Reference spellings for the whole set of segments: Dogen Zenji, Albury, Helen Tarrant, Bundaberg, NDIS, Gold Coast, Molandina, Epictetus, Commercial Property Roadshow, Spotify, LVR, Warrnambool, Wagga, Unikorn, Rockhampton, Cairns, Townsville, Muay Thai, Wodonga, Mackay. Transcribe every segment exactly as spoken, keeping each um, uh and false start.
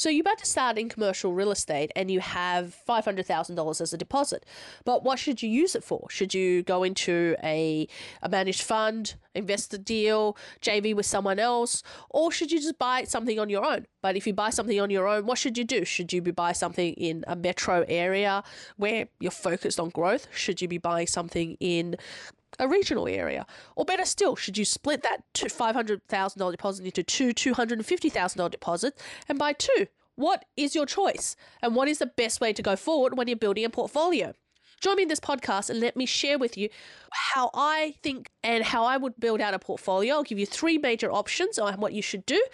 So you're about to start in commercial real estate and you have five hundred thousand dollars as a deposit, but what should you use it for? Should you go into a, a managed fund, investor deal, J V with someone else, or should you just buy something on your own? But if you buy something on your own, what should you do? Should you be buying something in a metro area where you're focused on growth? Should you be buying something in a regional area? Or better still, should you split that five hundred thousand dollars deposit into two two hundred fifty thousand dollars deposits and buy two? What is your choice? And what is the best way to go forward when you're building a portfolio? Join me in this podcast and let me share with you how I think and how I would build out a portfolio. I'll give you three major options on what you should do.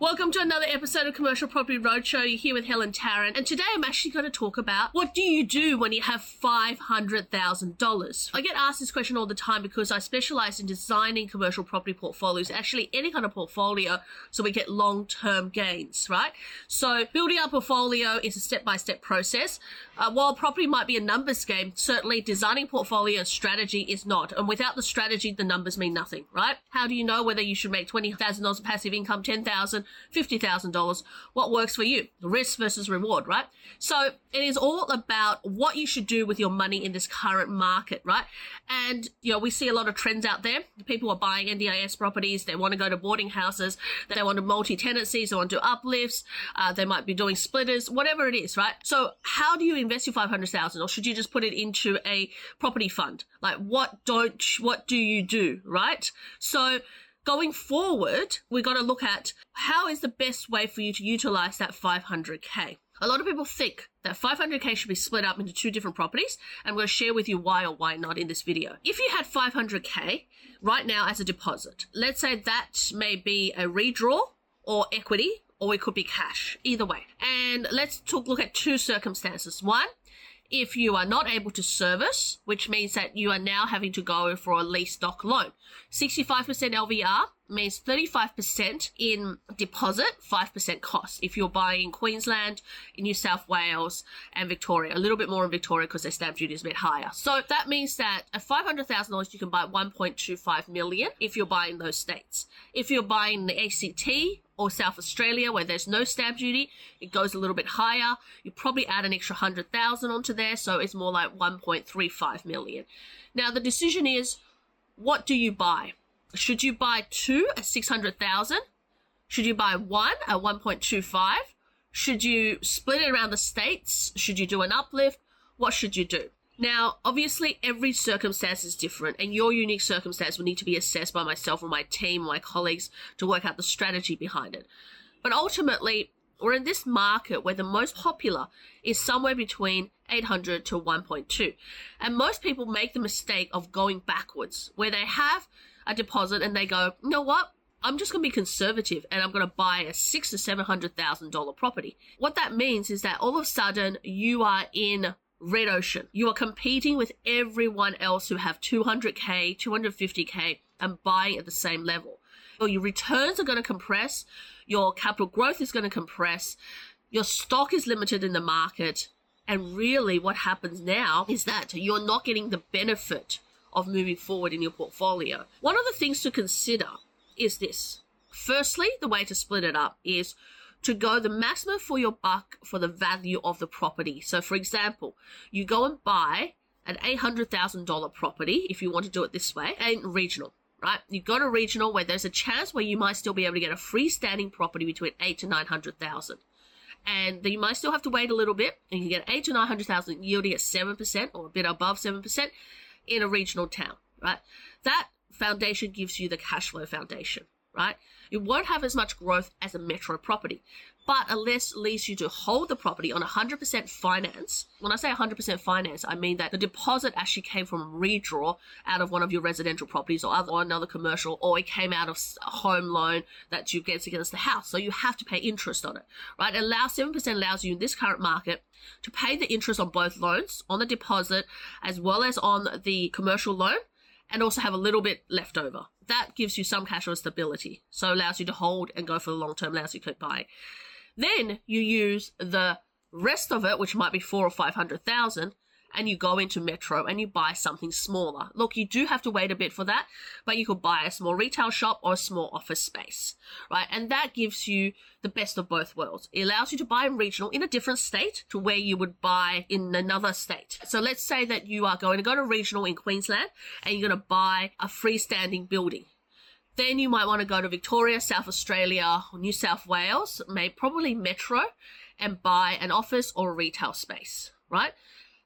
Welcome to another episode of Commercial Property Roadshow. You're here with Helen Tarrant, and today I'm actually going to talk about what do you do when you have five hundred thousand dollars. I get asked this question all the time because I specialize in designing commercial property portfolios, actually any kind of portfolio, so we get long-term gains, right? So building our portfolio is a step-by-step process. Uh, while property might be a numbers game, certainly designing portfolio strategy is not. And without the strategy, the numbers mean nothing, right? How do you know whether you should make twenty thousand dollars passive income, ten thousand dollars, fifty thousand dollars? What works for you? Risk versus reward, right? So it is all about what you should do with your money in this current market, right? And, you know, we see a lot of trends out there. People are buying N D I S properties. They want to go to boarding houses. They want to multi-tenancies. They want to do uplifts. Uh, they might be doing splitters, whatever it is, right? So how do you invest? Invest your five hundred thousand, or should you just put it into a property fund? Like, what don't, what do you do, right? So going forward, we've got to look at how is the best way for you to utilize that five hundred K. A lot of people think that five hundred K should be split up into two different properties. I'm going to share with you why or why not in this video. If you had five hundred K right now as a deposit, let's say that may be a redraw or equity, or it could be cash, either way. And let's talk, look at two circumstances. One, if you are not able to service, which means that you are now having to go for a lease doc loan. sixty-five percent L V R means thirty-five percent in deposit, five percent cost. If you're buying Queensland, in New South Wales and Victoria, a little bit more in Victoria because their stamp duty is a bit higher. So that means that at five hundred thousand dollars, you can buy one point two five million if you're buying those states. If you're buying the A C T, or South Australia, where there's no stamp duty, it goes a little bit higher. You probably add an extra one hundred thousand dollars onto there, so it's more like one point three five million dollars. Now, the decision is, what do you buy? Should you buy two at six hundred thousand dollars? Should you buy one at one point two five? Should you split it around the states? Should you do an uplift? What should you do? Now, obviously, every circumstance is different, and your unique circumstance will need to be assessed by myself or my team, my colleagues, to work out the strategy behind it. But ultimately, we're in this market where the most popular is somewhere between eight hundred to one point two. And most people make the mistake of going backwards, where they have a deposit and they go, you know what? I'm just going to be conservative and I'm going to buy a six to seven hundred thousand dollars property. What that means is that all of a sudden you are in red ocean. You are competing with everyone else who have two hundred K, two hundred fifty K and buying at the same level. Your returns are going to compress. Your capital growth is going to compress. Your stock is limited in the market. And really what happens now is that you're not getting the benefit of moving forward in your portfolio. One of the things to consider is this. Firstly, the way to split it up is to go the maximum for your buck for the value of the property. So for example, you go and buy an eight hundred thousand dollars property, if you want to do it this way, and regional, right? You go to regional where there's a chance where you might still be able to get a freestanding property between eight to nine hundred thousand. And then you might still have to wait a little bit and you can get eight to nine hundred thousand yielding at seven percent or a bit above seven percent in a regional town, right? That foundation gives you the cash flow foundation, right? You won't have as much growth as a metro property, but unless leads you to hold the property on one hundred percent finance. When I say one hundred percent finance, I mean that the deposit actually came from a redraw out of one of your residential properties or, other, or another commercial, or it came out of a home loan that you get against the house. So you have to pay interest on it, right? Allow seven percent allows you in this current market to pay the interest on both loans, on the deposit, as well as on the commercial loan. and also have a little bit left over. That gives you some cash flow stability, so allows you to hold and go for the long-term, allows you to keep buying. Then you use the rest of it, which might be four or five hundred thousand, and you go into Metro and you buy something smaller. Look, you do have to wait a bit for that, but you could buy a small retail shop or a small office space, right? And that gives you the best of both worlds. It allows you to buy in regional in a different state to where you would buy in another state. So let's say that you are going to go to regional in Queensland and you're going to buy a freestanding building. Then you might want to go to Victoria, South Australia, New South Wales, maybe probably Metro, and buy an office or a retail space, right?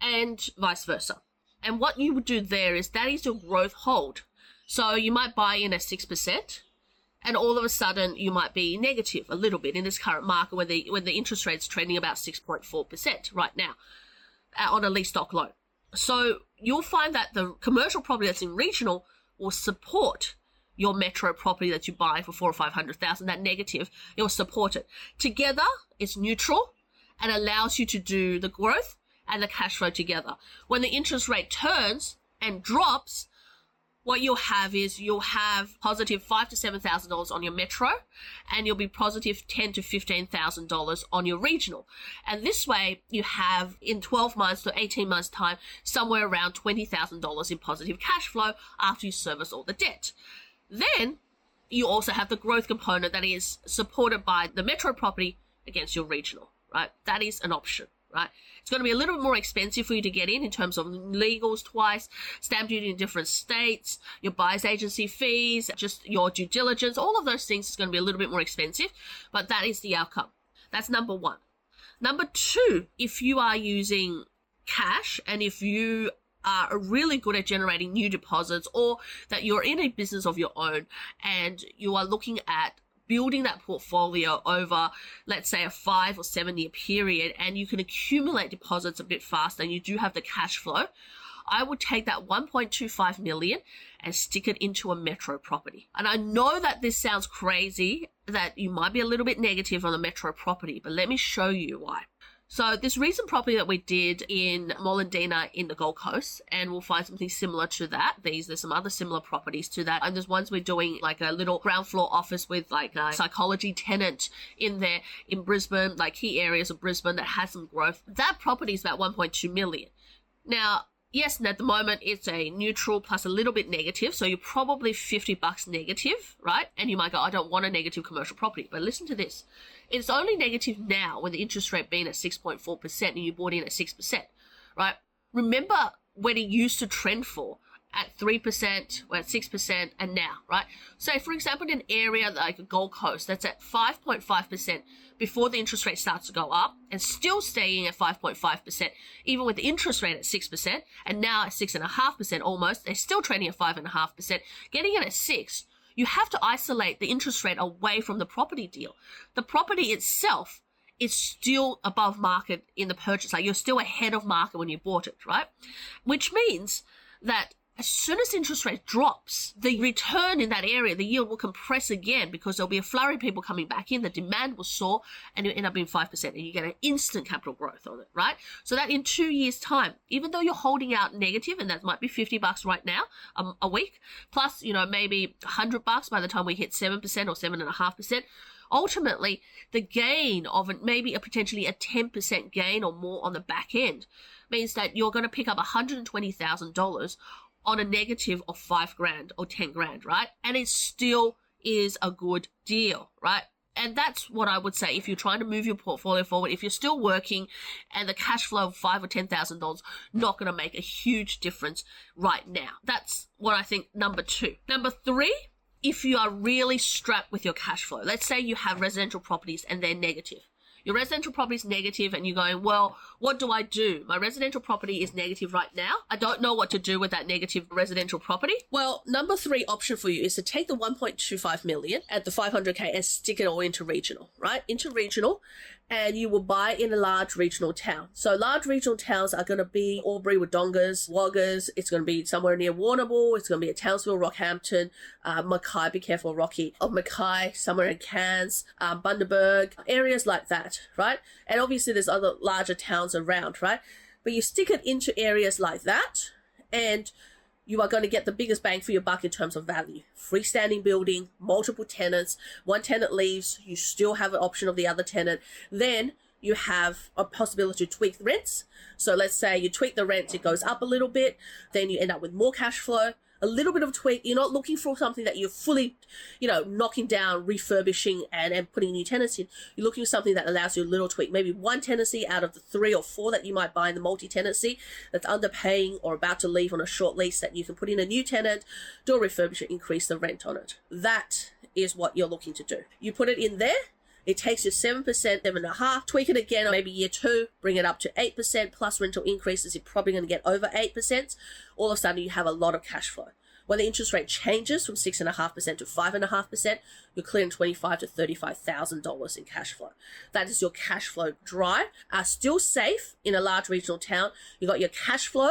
And vice versa. And what you would do there is that is your growth hold. So you might buy in at six percent and all of a sudden you might be negative a little bit in this current market where the, where the interest rate's trending about six point four percent right now uh, on a lease stock loan. So you'll find that the commercial property that's in regional will support your metro property that you buy for four or five hundred thousand, that negative, it will support it. Together, it's neutral and allows you to do the growth and the cash flow together. When the interest rate turns and drops, what you'll have is you'll have positive five to seven thousand dollars on your metro, and you'll be positive ten to fifteen thousand dollars on your regional. And this way, you have in twelve months to eighteen months time somewhere around twenty thousand dollars in positive cash flow after you service all the debt. Then you also have the growth component that is supported by the metro property against your regional, right? That is an option. Right? It's going to be a little bit more expensive for you to get in in terms of legals twice, stamp duty in different states, your buyer's agency fees, just your due diligence, all of those things is going to be a little bit more expensive, but that is the outcome. That's number one. Number two, if you are using cash and if you are really good at generating new deposits or that you're in a business of your own and you are looking at building that portfolio over, let's say, a five or seven year period, and you can accumulate deposits a bit faster and you do have the cash flow, I would take that one point two five million and stick it into a metro property. And I know that this sounds crazy, that you might be a little bit negative on a metro property, but let me show you why. So this recent property that we did in Molandina in the Gold Coast, and we'll find something similar to that. These, there's some other similar properties to that. And there's ones we're doing like a little ground floor office with like a psychology tenant in there in Brisbane, like key areas of Brisbane that has some growth. That property is about one point two million. Now, yes, and at the moment it's a neutral plus a little bit negative. So you're probably fifty bucks negative, right? And you might go, I don't want a negative commercial property. But listen to this. It's only negative now when the interest rate being at six point four percent and you bought in at six percent, right? Remember when it used to trend for at three percent, or at six percent, and now, right? So for example, in an area like Gold Coast, that's at five point five percent before the interest rate starts to go up and still staying at five point five percent, even with the interest rate at six percent, and now at six point five percent almost, they're still trading at five point five percent, getting it at six percent. You have to isolate the interest rate away from the property deal. The property itself is still above market in the purchase. Like you're still ahead of market when you bought it, right? Which means that as soon as interest rate drops, the return in that area, the yield will compress again because there'll be a flurry of people coming back in. The demand will soar and you end up being five percent and you get an instant capital growth on it, right? So that in two years' time, even though you're holding out negative, and that might be fifty bucks right now um, a week, plus, you know, maybe one hundred bucks by the time we hit seven percent or seven point five percent, ultimately the gain of maybe a potentially a ten percent gain or more on the back end means that you're going to pick up one hundred twenty thousand dollars on a negative of five grand or ten grand, right? And it still is a good deal, right? And that's what I would say if you're trying to move your portfolio forward, if you're still working and the cash flow of five or ten thousand dollars not going to make a huge difference right now. That's what I think number two. Number three, if you are really strapped with your cash flow, let's say you have residential properties and they're negative. Your residential property is negative and you're going, well, what do I do? My residential property is negative right now. I don't know what to do with that negative residential property. Well, number three option for you is to take the one point two five million at the five hundred K and stick it all into regional, right? Into regional, and you will buy in a large regional town. So large regional towns are going to be Albury, Wodongas, Waggas. It's going to be somewhere near Warrnambool. It's going to be at Townsville, Rockhampton, uh, Mackay, be careful, Rocky, of Mackay, somewhere in Cairns, uh, Bundaberg, areas like that. Right? And obviously there's other larger towns around, right? But you stick it into areas like that and you are going to get the biggest bang for your buck in terms of value. Freestanding building, multiple tenants, one tenant leaves, you still have an option of the other tenant. Then you have a possibility to tweak the rents. So let's say you tweak the rents, it goes up a little bit, then you end up with more cash flow, a little bit of tweak. You're not looking for something that you're fully, you know, knocking down, refurbishing and, and putting new tenants in. You're looking for something that allows you a little tweak, maybe one tenancy out of the three or four that you might buy in the multi-tenancy that's underpaying or about to leave on a short lease, that you can put in a new tenant, do a refurbishment, increase the rent on it. That is what you're looking to do. You put it in there. It takes you seven percent, seven point five percent, tweak it again, maybe year two, bring it up to eight percent plus rental increases. You're probably going to get over eight percent. All of a sudden, you have a lot of cash flow. When the interest rate changes from six point five percent to five point five percent, you're clearing twenty-five thousand dollars to thirty-five thousand dollars in cash flow. That is your cash flow drive. Are still safe in a large regional town. You've got your cash flow.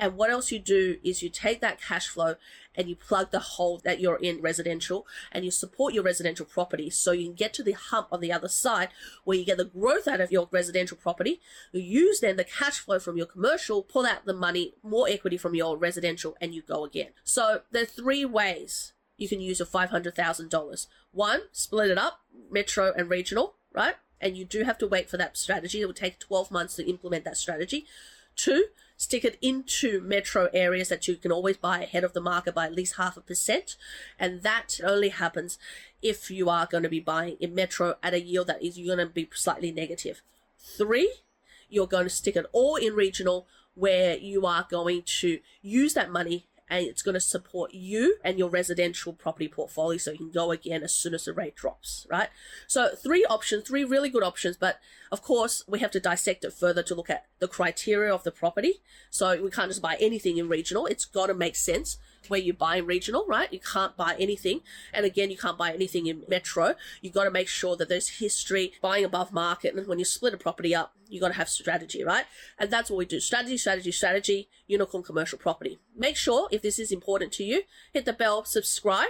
And what else you do is you take that cash flow and you plug the hole that you're in residential, and you support your residential property so you can get to the hump on the other side where you get the growth out of your residential property. You use then the cash flow from your commercial, pull out the money, more equity from your residential, and you go again. So there are three ways you can use your five hundred thousand dollars. One, split it up, metro and regional, right? And you do have to wait for that strategy. It will take twelve months to implement that strategy. Two, stick it into metro areas that you can always buy ahead of the market by at least half a percent. And that only happens if you are going to be buying in metro at a yield that is you're going to be slightly negative. Three, you're going to stick it all in regional, where you are going to use that money and it's going to support you and your residential property portfolio so you can go again as soon as the rate drops, right? So three options, three really good options, but of course we have to dissect it further to look at the criteria of the property. So we can't just buy anything in regional. It's got to make sense where you buy in regional, right? You can't buy anything. And again, you can't buy anything in metro. You've got to make sure that there's history, buying above market. And when you split a property up, you've got to have strategy, right? And that's what we do. Strategy, strategy, strategy, Unikorn commercial property. Make sure if this is important to you, hit the bell, subscribe,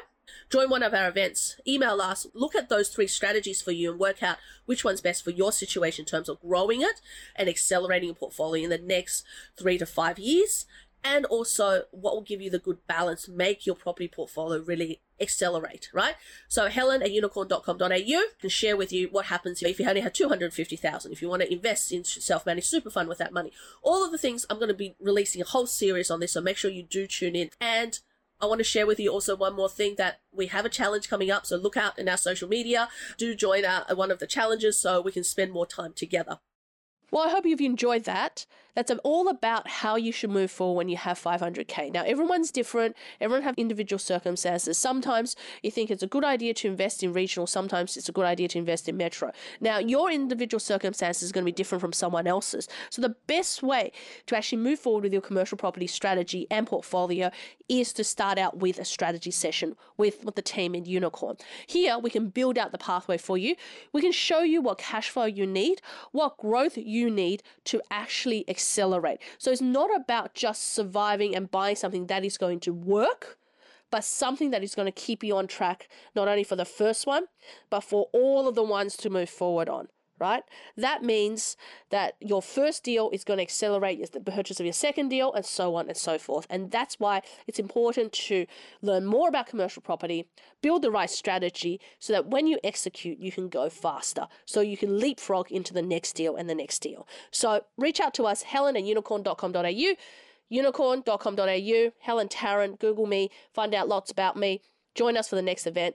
join one of our events, email us, look at those three strategies for you and work out which one's best for your situation in terms of growing it and accelerating your portfolio in the next three to five years. And also what will give you the good balance, make your property portfolio really accelerate, right? So Helen at unikorn dot com dot a u can share with you what happens if you only have two hundred fifty thousand dollars, if you want to invest in self-managed super fund with that money. All of the things, I'm going to be releasing a whole series on this, so make sure you do tune in. And I want to share with you also one more thing, that we have a challenge coming up, so look out in our social media. Do join our, one of the challenges so we can spend more time together. Well, I hope you've enjoyed that. That's all about how you should move forward when you have five hundred K. Now, everyone's different. Everyone have individual circumstances. Sometimes you think it's a good idea to invest in regional. Sometimes it's a good idea to invest in metro. Now, your individual circumstances is going to be different from someone else's. So the best way to actually move forward with your commercial property strategy and portfolio is to start out with a strategy session with, with the team in Unikorn. Here, we can build out the pathway for you. We can show you what cash flow you need, what growth you need to actually accelerate. Accelerate. So it's not about just surviving and buying something that is going to work, but something that is going to keep you on track, not only for the first one, but for all of the ones to move forward on, right? That means that your first deal is going to accelerate the purchase of your second deal, and so on and so forth. And that's why it's important to learn more about commercial property, build the right strategy so that when you execute, you can go faster. So you can leapfrog into the next deal and the next deal. So reach out to us, Helen at unikorn dot com dot a u, unikorn dot com dot a u, Helen Tarrant, Google me, find out lots about me. Join us for the next event.